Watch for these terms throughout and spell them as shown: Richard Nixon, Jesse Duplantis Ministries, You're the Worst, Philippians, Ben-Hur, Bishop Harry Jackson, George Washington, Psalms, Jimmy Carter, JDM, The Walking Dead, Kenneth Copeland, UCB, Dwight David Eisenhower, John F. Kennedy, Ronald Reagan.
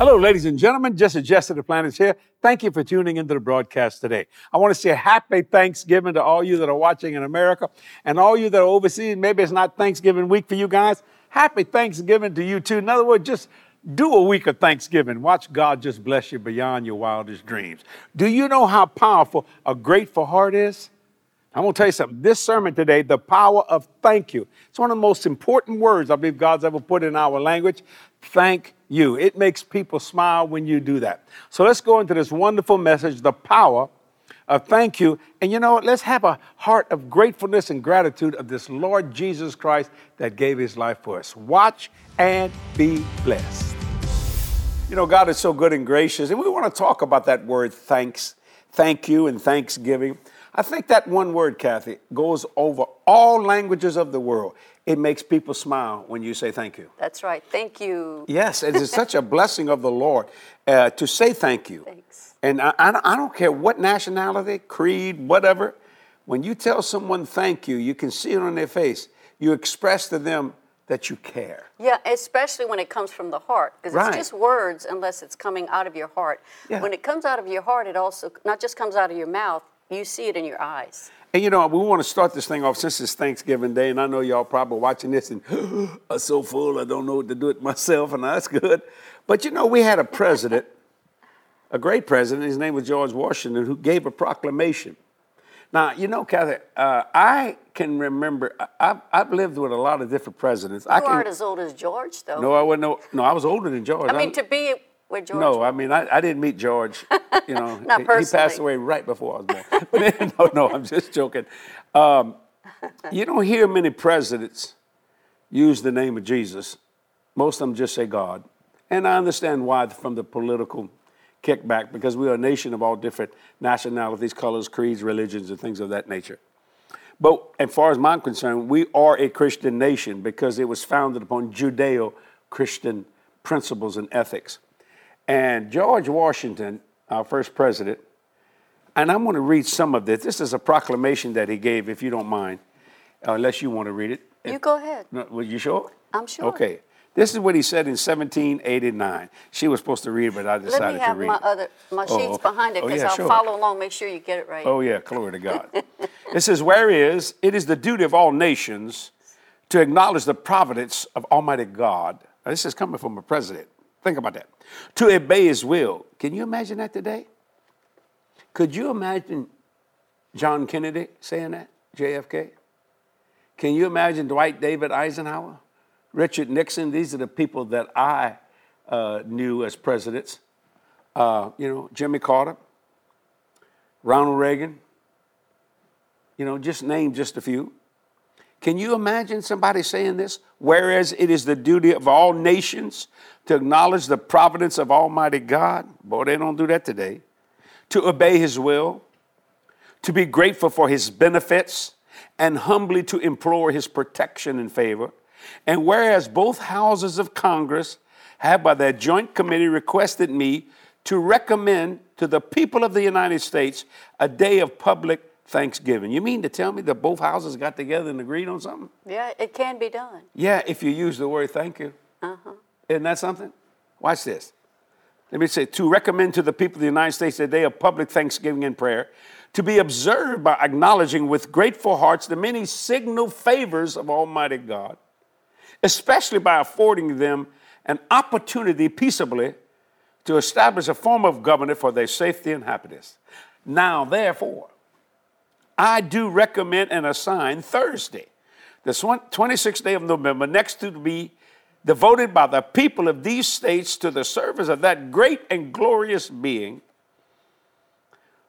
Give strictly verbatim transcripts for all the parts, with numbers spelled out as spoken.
Hello, ladies and gentlemen. Jesse Duplantis here. Thank you for tuning into the broadcast today. I want to say happy Thanksgiving to all you that are watching in America and all you that are overseas. Maybe it's not Thanksgiving week for you guys. Happy Thanksgiving to you, too. In other words, just do a week of Thanksgiving. Watch God just bless you beyond your wildest dreams. Do you know how powerful a grateful heart is? I'm going to tell you something. This sermon today, the power of thank you. It's one of the most important words I believe God's ever put in our language. Thank you. It makes people smile when you do that. So let's go into this wonderful message, the power of thank you. And you know what? Let's have a heart of gratefulness and gratitude of this Lord Jesus Christ that gave his life for us. Watch and be blessed. You know, God is so good and gracious. And we want to talk about that word thanks, thank you, and thanksgiving. I think that one word, Kathy, goes over all languages of the world. It makes people smile when you say thank you. That's right. Thank you. Yes, it is such a blessing of the Lord uh, to say thank you. Thanks. And I, I, I don't care what nationality, creed, whatever. When you tell someone thank you, you can see it on their face. You express to them that you care. Yeah, especially when it comes from the heart, because right. It's just words unless it's coming out of your heart. Yeah. When it comes out of your heart, it also not just comes out of your mouth, you see it in your eyes. And, you know, we want to start this thing off since it's Thanksgiving Day, and I know y'all probably watching this and I'm so full, I don't know what to do with myself, and that's good. But, you know, we had a president, a great president, his name was George Washington, who gave a proclamation. Now, you know, Kathy, uh, I can remember, I've, I've lived with a lot of different presidents. You I can, aren't as old as George, though. No, I wasn't. No, no I was older than George. I mean, I, to be... No, I mean, I, I didn't meet George, you know. Not he, personally. He passed away right before I was born. But no, no, I'm just joking. Um, you don't hear many presidents use the name of Jesus. Most of them just say God. And I understand why from the political kickback, because we are a nation of all different nationalities, colors, creeds, religions, and things of that nature. But as far as I'm concerned, we are a Christian nation because it was founded upon Judeo-Christian principles and ethics. And George Washington, our first president, and I'm going to read some of this. This is a proclamation that he gave, if you don't mind, unless you want to read it. You go ahead. No, were you sure? I'm sure. Okay. This is what he said in seventeen eighty-nine. She was supposed to read it, but I decided to read it. Let me have my, other, my oh, sheets behind it, because oh, yeah, I'll sure. follow along, make sure you get it right. Oh, yeah. Glory to God. It says, whereas it is the duty of all nations to acknowledge the providence of Almighty God. Now, this is coming from a president. Think about that. To obey his will. Can you imagine that today? Could you imagine John Kennedy saying that? J F K? Can you imagine Dwight David Eisenhower? Richard Nixon? These are the people that I uh, knew as presidents. Uh, you know, Jimmy Carter, Ronald Reagan, you know, just name just a few. Can you imagine somebody saying this? Whereas it is the duty of all nations to acknowledge the providence of Almighty God. Boy, they don't do that today. To obey his will, to be grateful for his benefits, and humbly to implore his protection and favor. And whereas both houses of Congress have by their joint committee requested me to recommend to the people of the United States a day of public Thanksgiving. You mean to tell me that both houses got together and agreed on something? Yeah, it can be done. Yeah, if you use the word thank you. Uh-huh. Isn't that something? Watch this. Let me say, to recommend to the people of the United States a day of public Thanksgiving and prayer, to be observed by acknowledging with grateful hearts the many signal favors of Almighty God, especially by affording them an opportunity peaceably to establish a form of government for their safety and happiness. Now, therefore, I do recommend and assign Thursday, the twenty-sixth day of November, next to be devoted by the people of these states to the service of that great and glorious being,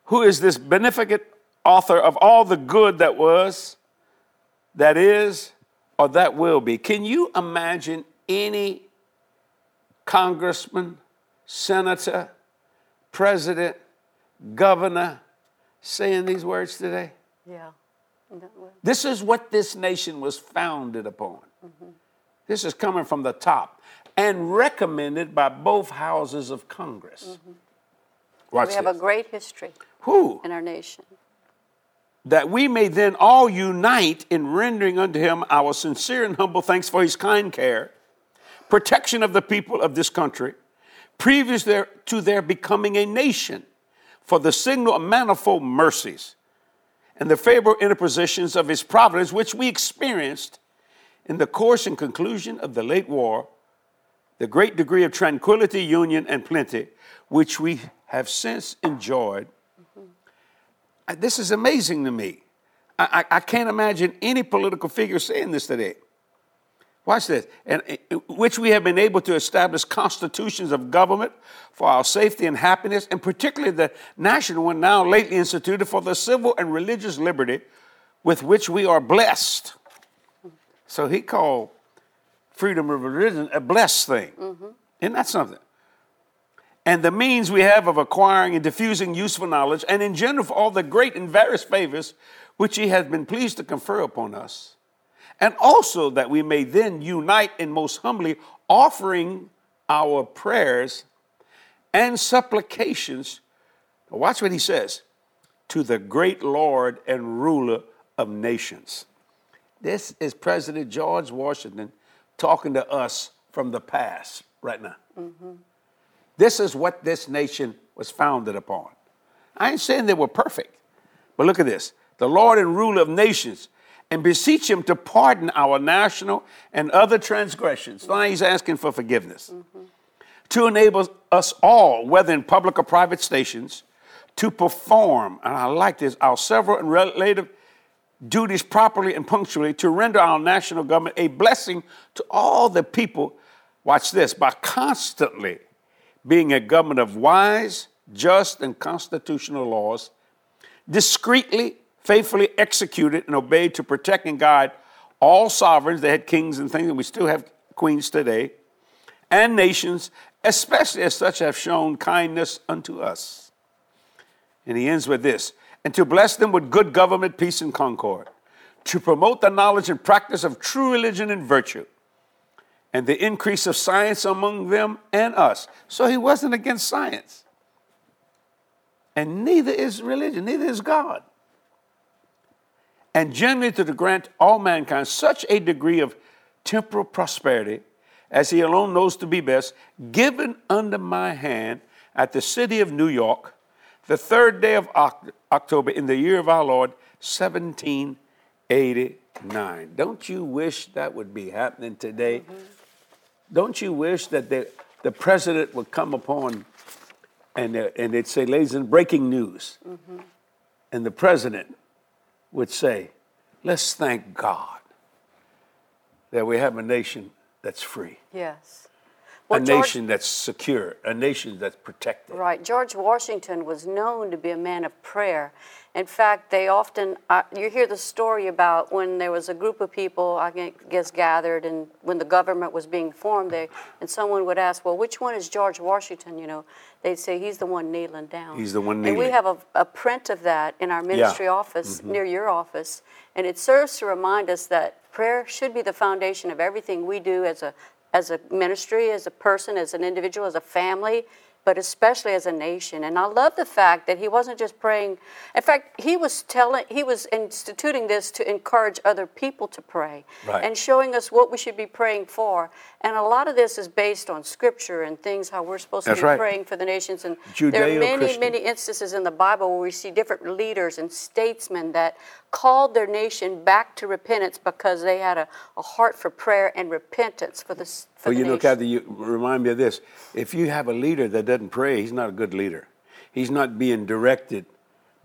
who is this beneficent author of all the good that was, that is, or that will be. Can you imagine any congressman, senator, president, governor saying these words today? Yeah. This is what this nation was founded upon. Mm-hmm. This is coming from the top and recommended by both houses of Congress. Mm-hmm. Watch this. We have a great history Who? in our nation. That we may then all unite in rendering unto him our sincere and humble thanks for his kind care, protection of the people of this country, previous there, to their becoming a nation, for the signal of manifold mercies and the favorable interpositions of his providence, which we experienced in the course and conclusion of the late war, the great degree of tranquility, union, and plenty, which we have since enjoyed. Mm-hmm. This is amazing to me. I, I, I can't imagine any political figure saying this today. Watch this. And which we have been able to establish constitutions of government for our safety and happiness, and particularly the national one now lately instituted for the civil and religious liberty with which we are blessed. So he called freedom of religion a blessed thing. Mm-hmm. Isn't that something? And the means we have of acquiring and diffusing useful knowledge and in general for all the great and various favors which he has been pleased to confer upon us. And also that we may then unite in most humbly offering our prayers and supplications. Watch what he says. To the great Lord and ruler of nations. This is President George Washington talking to us from the past right now. Mm-hmm. This is what this nation was founded upon. I ain't saying they were perfect, but look at this. The Lord and ruler of nations. And beseech him to pardon our national and other transgressions. Now he's asking for forgiveness. Mm-hmm. To enable us all, whether in public or private stations, to perform, and I like this, our several and relative duties properly and punctually, to render our national government a blessing to all the people, watch this, by constantly being a government of wise, just, and constitutional laws, discreetly, faithfully executed and obeyed to protect and guide all sovereigns. They had kings and things, and we still have queens today, and nations, especially as such have shown kindness unto us. And he ends with this, and to bless them with good government, peace, and concord, to promote the knowledge and practice of true religion and virtue, and the increase of science among them and us. So he wasn't against science, and neither is religion, neither is God. And generally to grant all mankind such a degree of temporal prosperity as he alone knows to be best, given under my hand at the city of New York, the third day of October in the year of our Lord, seventeen eighty-nine. Don't you wish that would be happening today? Mm-hmm. Don't you wish that the, the president would come upon and, uh, and they'd say, ladies and breaking news, mm-hmm. and the president would say, let's thank God that we have a nation that's free. Yes. Well, a George, nation that's secure, a nation that's protected. Right. George Washington was known to be a man of prayer. In fact, they often, uh, you hear the story about when there was a group of people, I guess, gathered, and when the government was being formed, they, and someone would ask, well, which one is George Washington, you know? They'd say, he's the one kneeling down. He's the one kneeling. And we have a, a print of that in our ministry yeah. office, mm-hmm. near your office, and it serves to remind us that prayer should be the foundation of everything we do as a as a ministry, as a person, as an individual, as a family, but especially as a nation. And I love the fact that he wasn't just praying. In fact, he was telling, he was instituting this to encourage other people to pray, right. and showing us what we should be praying for. And a lot of this is based on Scripture and things, how we're supposed That's to be right. praying for the nations. And there are many, many instances in the Bible where we see different leaders and statesmen that called their nation back to repentance because they had a, a heart for prayer and repentance for the for Well, the you nation. know, Kathy, you remind me of this. If you have a leader that doesn't pray, he's not a good leader. He's not being directed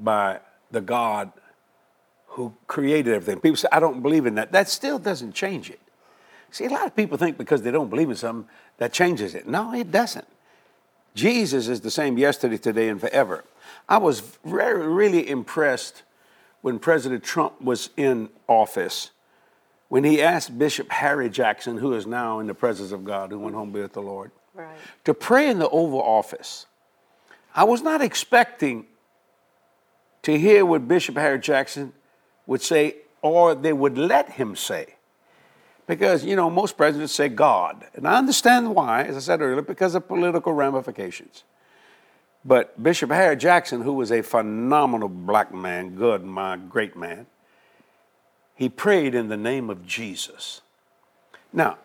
by the God who created everything. People say, I don't believe in that. That still doesn't change it. See, a lot of people think because they don't believe in something, that changes it. No, it doesn't. Jesus is the same yesterday, today, and forever. I was very, really impressed when President Trump was in office, when he asked Bishop Harry Jackson, who is now in the presence of God, who went home with the Lord, right. to pray in the Oval Office. I was not expecting to hear what Bishop Harry Jackson would say, or they would let him say. Because, you know, most presidents say God. And I understand why, as I said earlier, because of political ramifications. But Bishop Harry Jackson, who was a phenomenal black man, good, my great man, he prayed in the name of Jesus. Now,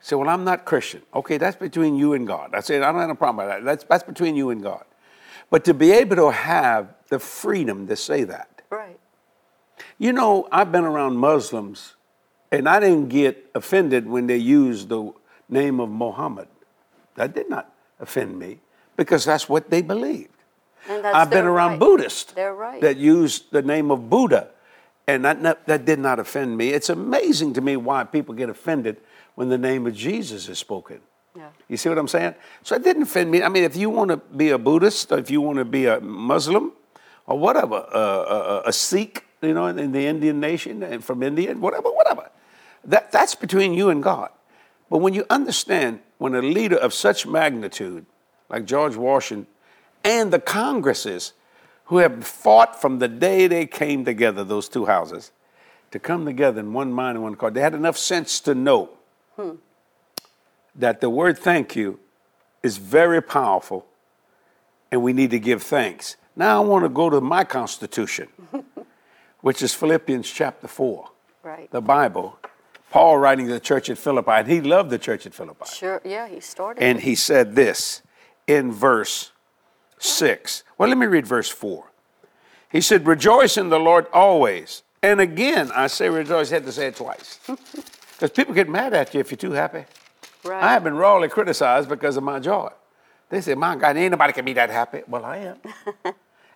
Say, well, I'm not Christian. Okay, that's between you and God. I say, I don't have a problem with that. That's, that's between you and God. But to be able to have the freedom to say that. Right. You know, I've been around Muslims, and I didn't get offended when they used the name of Muhammad. That did not offend me, because that's what they believed. And that's I've been around right. Buddhists They're right. that used the name of Buddha, and that, that did not offend me. It's amazing to me why people get offended when the name of Jesus is spoken. Yeah. You see what I'm saying? So it didn't offend me. I mean, if you want to be a Buddhist, or if you want to be a Muslim, or whatever, a, a, a Sikh, you know, in the Indian nation, and from India, whatever, whatever. That that's between you and God. But when you understand, when a leader of such magnitude, like George Washington, and the Congresses who have fought from the day they came together, those two houses, to come together in one mind and one accord, they had enough sense to know hmm. that the word thank you is very powerful, and we need to give thanks. Now I want to go to my constitution, which is Philippians chapter four, right. the Bible. Paul writing to the church at Philippi, and he loved the church at Philippi. Sure, yeah, he started. And he said this in verse six. Well, let me read verse four. He said, rejoice in the Lord always. And again, I say rejoice. I had to say it twice. Because people get mad at you if you're too happy. Right. I have been royally criticized because of my joy. They say, my God, ain't nobody can be that happy. Well, I am.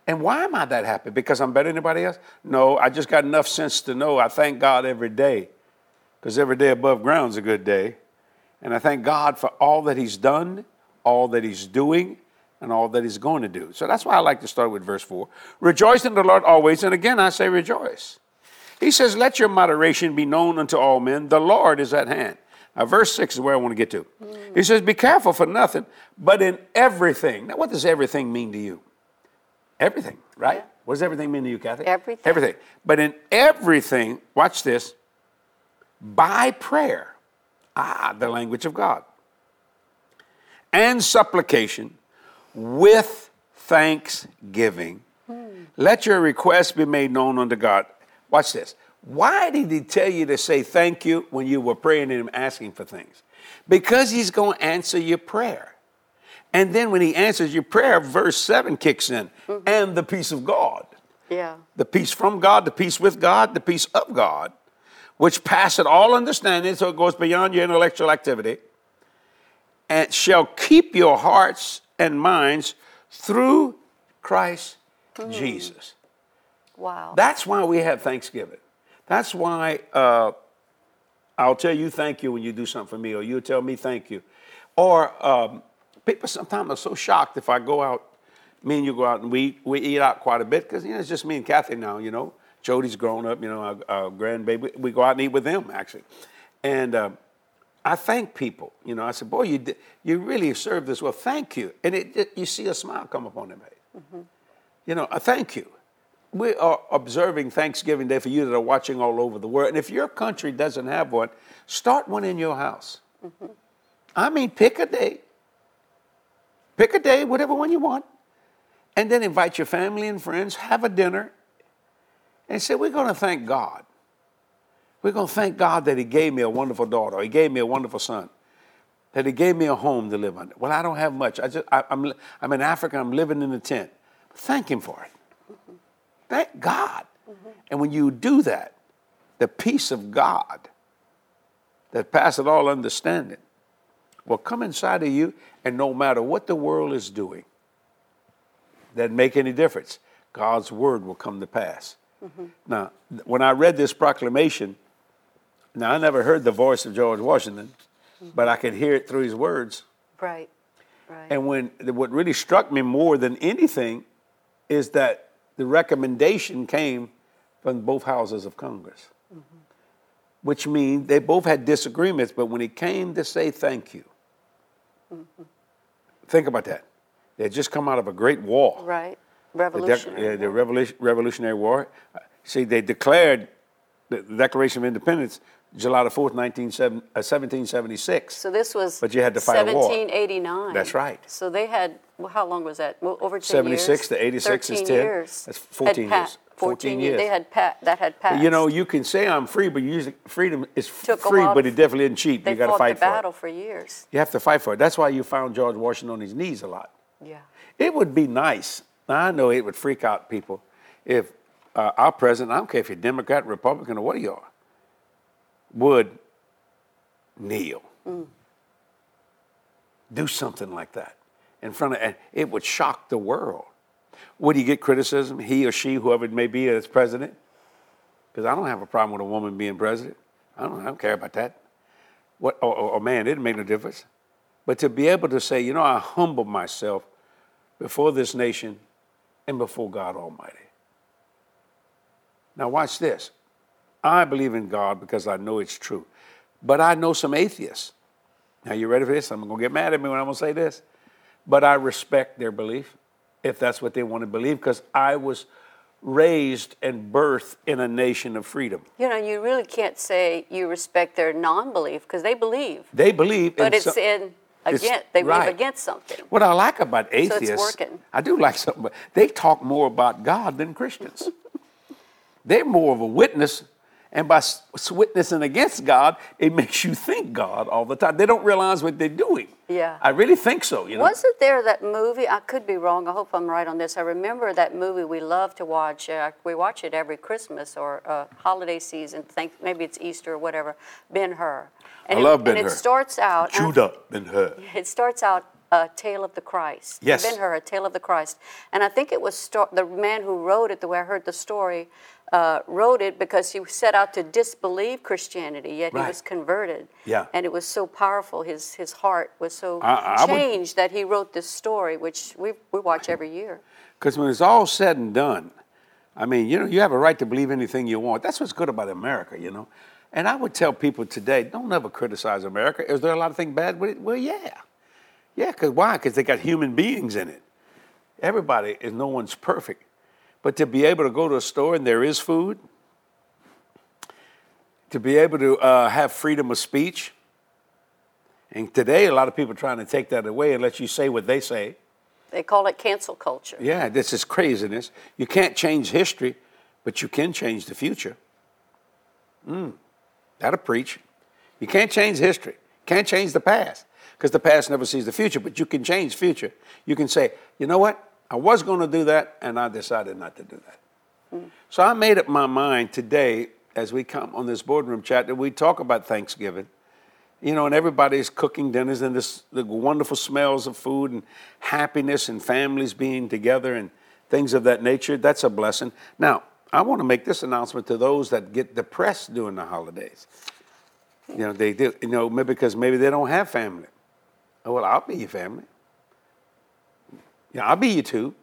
And why am I that happy? Because I'm better than anybody else? No, I just got enough sense to know I thank God every day. Because every day above ground is a good day. And I thank God for all that he's done, all that he's doing, and all that he's going to do. So that's why I like to start with verse four. Rejoice in the Lord always, and again I say rejoice. He says, let your moderation be known unto all men. The Lord is at hand. Now, verse six is where I want to get to. Mm. He says, be careful for nothing, but in everything. Now, what does everything mean to you? Everything, right? Yeah. What does everything mean to you, Kathy? Everything. Everything. But in everything, watch this. By prayer, ah, the language of God, and supplication with thanksgiving. Mm. Let your requests be made known unto God. Watch this. Why did he tell you to say thank you when you were praying and asking for things? Because he's going to answer your prayer. And then when he answers your prayer, verse seven kicks in, mm-hmm. and the peace of God. Yeah. The peace from God, the peace with God, the peace of God, which passeth all understanding, so it goes beyond your intellectual activity, and shall keep your hearts and minds through Christ mm. Jesus. Wow. That's why we have Thanksgiving. That's why uh, I'll tell you thank you when you do something for me, or you'll tell me thank you. Or um, people sometimes are so shocked if I go out, me and you go out and we, we eat out quite a bit, because you know, it's just me and Kathy now, you know. Jody's grown up, you know, our, our grandbaby. We go out and eat with them, actually. And um, I thank people. You know, I said, boy, you did, you really served us well. Thank you. And it, it, you see a smile come upon their face. Mm-hmm. You know, a thank you. We are observing Thanksgiving Day for you that are watching all over the world. And if your country doesn't have one, start one in your house. Mm-hmm. I mean, pick a day. Pick a day, whatever one you want. And then invite your family and friends, have a dinner, and said, we're going to thank God. We're going to thank God that he gave me a wonderful daughter. Or he gave me a wonderful son. That he gave me a home to live under. Well, I don't have much. I just, I, I'm, I'm in Africa. I'm living in a tent. Thank him for it. Mm-hmm. Thank God. Mm-hmm. And when you do that, the peace of God that passeth all understanding will come inside of you. And no matter what the world is doing that make any difference, God's word will come to pass. Mm-hmm. Now, when I read this proclamation, now I never heard the voice of George Washington, mm-hmm. but I could hear it through his words. Right, right. And when what really struck me more than anything is that the recommendation came from both houses of Congress, mm-hmm. which means they both had disagreements, but when it came to say thank you, mm-hmm. think about that. They had just come out of a great war. Right. Revolutionary. The, de- uh, the Revolution- Revolutionary War. See, they declared the Declaration of Independence July the fourth, seventeen seventy-six. So this was but you had to fight a war. seventeen eighty-nine. That's right. So they had, well, how long was that? Well, over ten seventy-six years. seventy-six to eighty-six is ten. Years. That's fourteen years. Fourteen, 14 years. years. They had pa- that had passed. You know, you can say I'm free, but usually freedom is Took free, but it definitely isn't cheap. You got to fight for it. They fought the battle for years. You have to fight for it. That's why you found George Washington on his knees a lot. Yeah. It would be nice. Now, I know it would freak out people if uh, our president, I don't care if you're Democrat, Republican, or what you are, would kneel. Mm. Do something like that in front of, and it would shock the world. Would he get criticism, he or she, whoever it may be, as president? Because I don't have a problem with a woman being president. I don't, I don't care about that. What, or, or, or man, it didn't make no difference. But to be able to say, you know, I humble myself before this nation and before God Almighty. Now watch this. I believe in God because I know it's true. But I know some atheists. Now, you ready for this? I'm going to get mad at me when I'm going to say this. But I respect their belief, if that's what they want to believe, because I was raised and birthed in a nation of freedom. You know, you really can't say you respect their non-belief, because they believe. They believe. But in it's so, in, again, it's, they right. believe against something. What I like about atheists, so it's working. I do like something, but they talk more about God than Christians. They're more of a witness, and by witnessing against God, it makes you think God all the time. They don't realize what they're doing. Yeah. I really think so, you know. Wasn't there that movie? I could be wrong. I hope I'm right on this. I remember that movie we love to watch. Uh, we watch it every Christmas or uh, holiday season. Think maybe it's Easter or whatever. Ben-Hur. And I love it, Ben-Hur. And it starts out... Judah Ben-Hur. It starts out A Tale of the Christ. Yes. Ben-Hur, A Tale of the Christ. And I think it was star- the man who wrote it, the way I heard the story, uh, wrote it because he set out to disbelieve Christianity, yet right. he was converted. Yeah. And it was so powerful. His his heart was so I, I changed would... that he wrote this story, which we, we watch every year. Because when it's all said and done, I mean, you know, you have a right to believe anything you want. That's what's good about America, you know. And I would tell people today, don't ever criticize America. Is there a lot of things bad with it? Well, yeah. Yeah, because why? Because they got human beings in it. Everybody, is no one's perfect. But to be able to go to a store and there is food, to be able to uh, have freedom of speech, and today a lot of people are trying to take that away and let you say what they say. They call it cancel culture. Yeah, this is craziness. You can't change history, but you can change the future. Mm, that'll preach. You can't change history. Can't change the past. Because the past never sees the future, but you can change future. You can say, you know what? I was going to do that, and I decided not to do that. Mm. So I made up my mind today, as we come on this boardroom chat, that we talk about Thanksgiving. You know, and everybody's cooking dinners and this, the wonderful smells of food and happiness and families being together and things of that nature. That's a blessing. Now, I want to make this announcement to those that get depressed during the holidays. You know, they do. You know, maybe because maybe they don't have family. Oh, well, I'll be your family. Yeah, I'll be you too.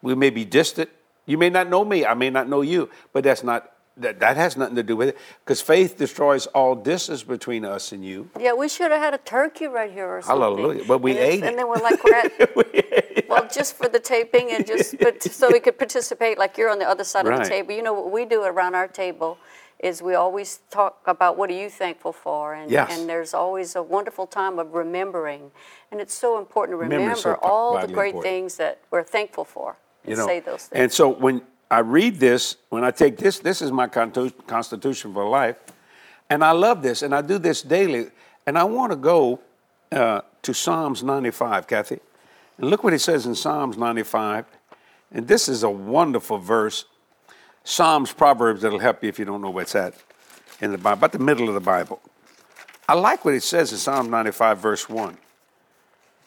We may be distant. You may not know me. I may not know you. But that's not that. That has nothing to do with it, because faith destroys all distance between us and you. Yeah, we should have had a turkey right here or something. Hallelujah! But we and ate it. And then we're like, we're at, we ate, well, just for the taping and just but, so we could participate. Like you're on the other side right. of the table. You know what we do around our table is we always talk about what are you thankful for, and, yes. and there's always a wonderful time of remembering. And it's so important to remember so all the great important. things that we're thankful for and you know, say those things. And so when I read this, when I take this, this is my constitution for life, and I love this, and I do this daily. And I want to go uh, to Psalms ninety-five, Kathy, and look what it says in Psalms ninety-five. And this is a wonderful verse. Psalms, Proverbs, that'll help you if you don't know where it's at in the Bible, about the middle of the Bible. I like what it says in Psalm ninety-five, verse one.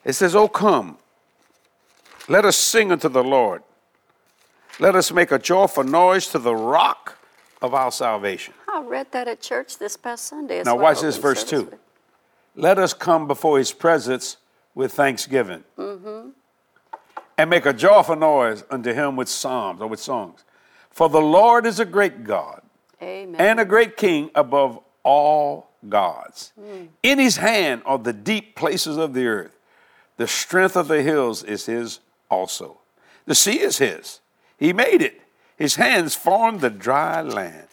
It says, "O come, let us sing unto the Lord. Let us make a joyful noise to the rock of our salvation." I read that at church this past Sunday. Now watch this verse two. Let us come before his presence with thanksgiving mm-hmm. and make a joyful noise unto him with psalms or with songs. For the Lord is a great God Amen. and a great King above all gods. Mm. In his hand are the deep places of the earth. The strength of the hills is his also. The sea is his. He made it. His hands formed the dry land.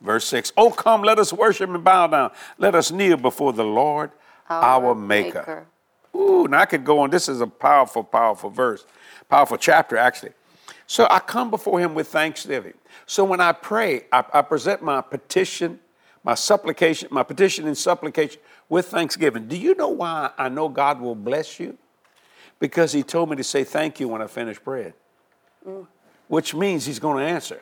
Verse six, "Oh, come, let us worship and bow down. Let us kneel before the Lord, our, our maker. maker. Ooh, now I could go on. This is a powerful, powerful verse, powerful chapter, actually. So I come before him with thanksgiving. So when I pray, I, I present my petition, my supplication, my petition and supplication with thanksgiving. Do you know why I know God will bless you? Because he told me to say thank you when I finish praying, mm. which means he's going to answer.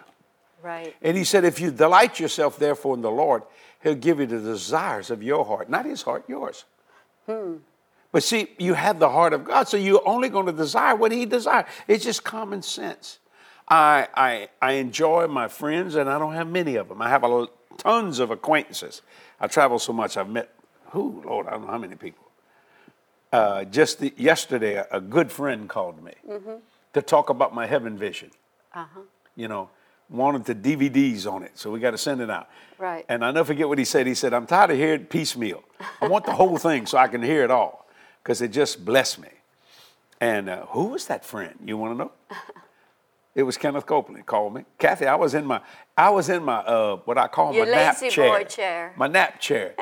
Right. And he said, if you delight yourself, therefore, in the Lord, he'll give you the desires of your heart. Not his heart, yours. Hmm. But see, you have the heart of God, so you're only going to desire what he desires. It's just common sense. I, I, I enjoy my friends, and I don't have many of them. I have a, tons of acquaintances. I travel so much, I've met, who, Lord, I don't know how many people. Uh, just the, yesterday, a, a good friend called me mm-hmm. to talk about my heaven vision. Uh-huh. You know, wanted the D V Ds on it, so we got to send it out. Right. And I never forget what he said. He said, I'm tired of hearing piecemeal. I want the whole thing so I can hear it all, because it just blessed me. And uh, who was that friend? You want to know? It was Kenneth Copeland. Called me, Kathy. I was in my, I was in my uh, what I call Your my nap chair. Your lazy boy chair. My nap chair.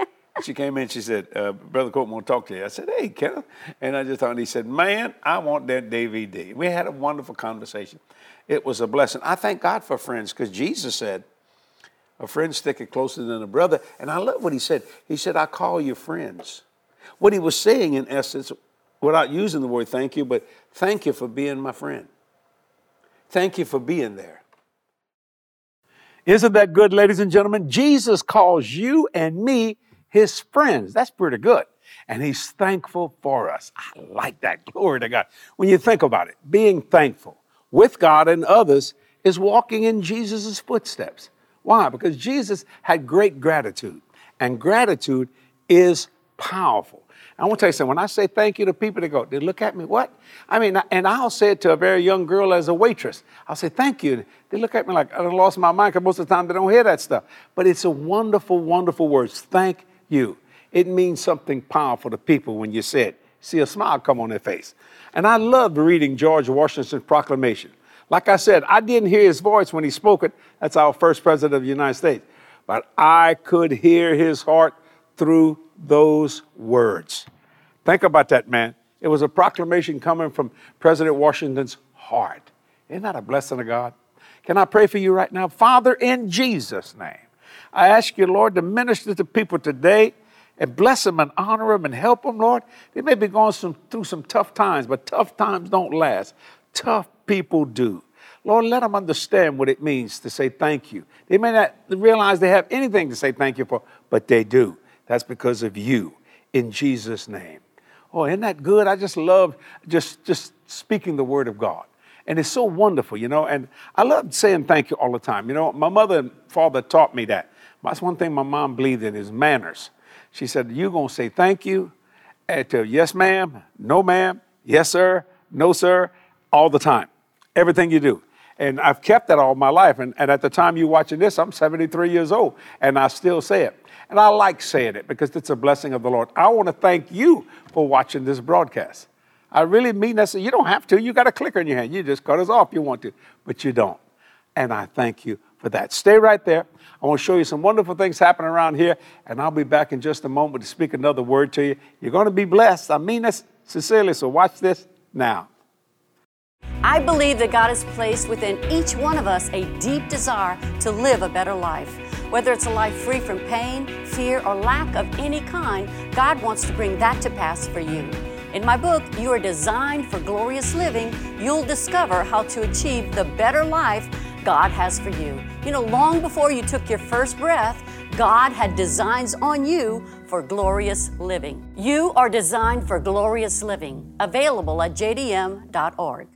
She came in, she said, uh, Brother Copeland want to talk to you. I said, hey, Kenneth. And I just thought, and he said, man, I want that D V D. We had a wonderful conversation. It was a blessing. I thank God for friends, because Jesus said, a friend sticketh closer than a brother. And I love what he said. He said, I call you friends. What he was saying, in essence, without using the word thank you, but thank you for being my friend. Thank you for being there. Isn't that good, ladies and gentlemen? Jesus calls you and me his friends. That's pretty good. And he's thankful for us. I like that. Glory to God. When you think about it, being thankful with God and others is walking in Jesus' footsteps. Why? Because Jesus had great gratitude, and gratitude is powerful. I want to tell you something. When I say thank you to people, they go, they look at me, what? I mean, and I'll say it to a very young girl as a waitress. I'll say, thank you. They look at me like I lost my mind, because most of the time they don't hear that stuff. But it's a wonderful, wonderful word. Thank you. It means something powerful to people when you say it. See a smile come on their face. And I loved reading George Washington's proclamation. Like I said, I didn't hear his voice when he spoke it. That's our first president of the United States. But I could hear his heart through those words. Think about that, man. It was a proclamation coming from President Washington's heart. Isn't that a blessing of God? Can I pray for you right now? Father, in Jesus' name, I ask you, Lord, to minister to people today and bless them and honor them and help them, Lord. They may be going some, through some tough times, but tough times don't last. Tough people do. Lord, let them understand what it means to say thank you. They may not realize they have anything to say thank you for, but they do. That's because of you, in Jesus' name. Oh, isn't that good? I just love just, just speaking the word of God. And it's so wonderful, you know. And I love saying thank you all the time. You know, my mother and father taught me that. That's one thing my mom believed in, is manners. She said, you're going to say thank you to yes, ma'am, no, ma'am, yes, sir, no, sir, all the time, everything you do. And I've kept that all my life. And, and at the time you're watching this, I'm seventy-three years old, and I still say it. And I like saying it because it's a blessing of the Lord. I want to thank you for watching this broadcast. I really mean that. So you don't have to. You got a clicker in your hand. You just cut us off if you want to, but you don't. And I thank you for that. Stay right there. I want to show you some wonderful things happening around here, and I'll be back in just a moment to speak another word to you. You're going to be blessed. I mean this sincerely, so watch this now. I believe that God has placed within each one of us a deep desire to live a better life. Whether it's a life free from pain, fear, or lack of any kind, God wants to bring that to pass for you. In my book, You Are Designed for Glorious Living, you'll discover how to achieve the better life God has for you. You know, long before you took your first breath, God had designs on you for glorious living. You Are Designed for Glorious Living, available at J D M dot org.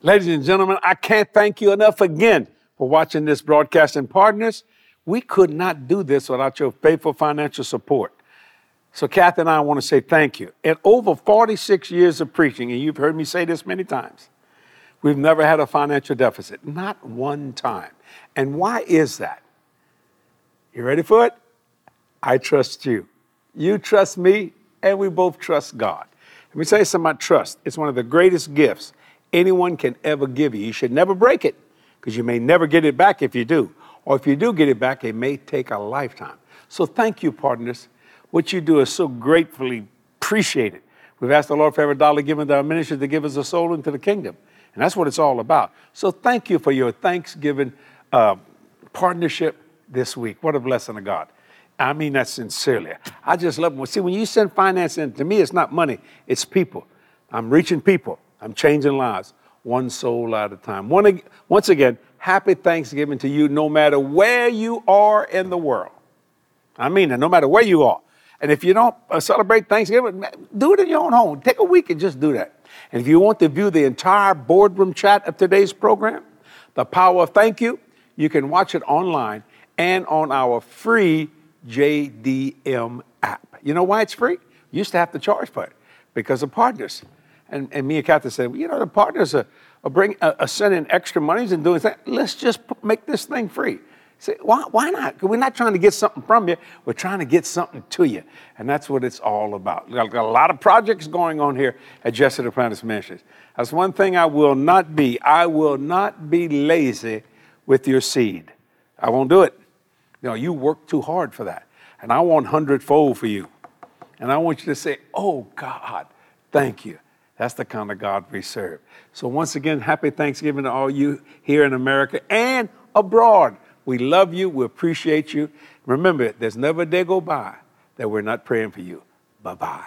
Ladies and gentlemen, I can't thank you enough again for watching this broadcast. And partners, we could not do this without your faithful financial support. So Kathy and I want to say thank you. At over forty-six years of preaching, and you've heard me say this many times, we've never had a financial deficit, not one time. And why is that? You ready for it? I trust you. You trust me, and we both trust God. Let me tell you something about trust. It's one of the greatest gifts anyone can ever give you. You should never break it, because you may never get it back if you do. Or if you do get it back, it may take a lifetime. So thank you, partners. What you do is so gratefully appreciated. We've asked the Lord for every dollar given to our ministry to give us a soul into the kingdom. And that's what it's all about. So thank you for your Thanksgiving uh, partnership this week. What a blessing of God. I mean that sincerely. I just love it. See, when you send finance in, to me, it's not money, it's people. I'm reaching people. I'm changing lives, one soul at a time. One, once again, happy Thanksgiving to you, no matter where you are in the world. I mean that, no matter where you are. And if you don't celebrate Thanksgiving, do it in your own home. Take a week and just do that. And if you want to view the entire boardroom chat of today's program, The Power of Thank You, you can watch it online and on our free J D M app. You know why it's free? You used to have to charge for it because of partners. And, and me and Kathy said, well, you know, the partners are, are, bring, are sending extra monies and doing that. Let's just p- make this thing free. Say, why, why not? We're not trying to get something from you. We're trying to get something to you. And that's what it's all about. We've got a lot of projects going on here at Jesse Duplantis Ministries. That's one thing I will not be. I will not be lazy with your seed. I won't do it. You know, you work too hard for that. And I want hundredfold for you. And I want you to say, oh, God, thank you. That's the kind of God we serve. So once again, happy Thanksgiving to all you here in America and abroad. We love you. We appreciate you. Remember, there's never a day go by that we're not praying for you. Bye-bye.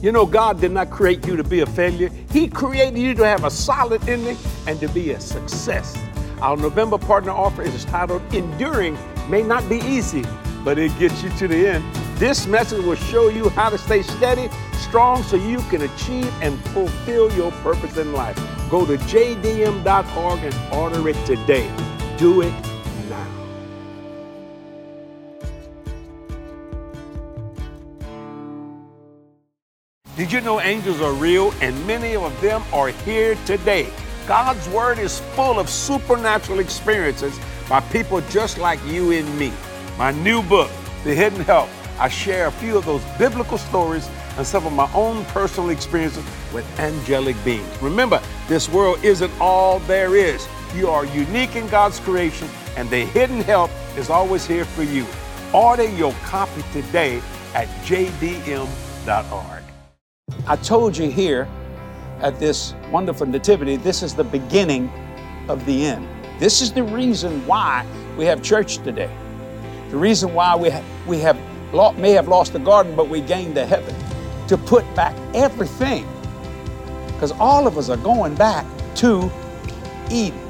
You know, God did not create you to be a failure. He created you to have a solid ending and to be a success. Our November partner offer is titled, Enduring May Not Be Easy, But It Gets You to the End. This message will show you how to stay steady, strong, so you can achieve and fulfill your purpose in life. Go to J D M dot org and order it today. Do it now. Did you know angels are real and many of them are here today? God's word is full of supernatural experiences by people just like you and me. My new book, The Hidden Help, I share a few of those biblical stories and some of my own personal experiences with angelic beings. Remember, this world isn't all there is. You are unique in God's creation, and the hidden help is always here for you. Order your copy today at J D M dot org. I told you here at this wonderful nativity, this is the beginning of the end. This is the reason why we have church today. The reason why we ha- we have lo- may have lost the garden, but we gained the heaven. To put back everything, because all of us are going back to Eden.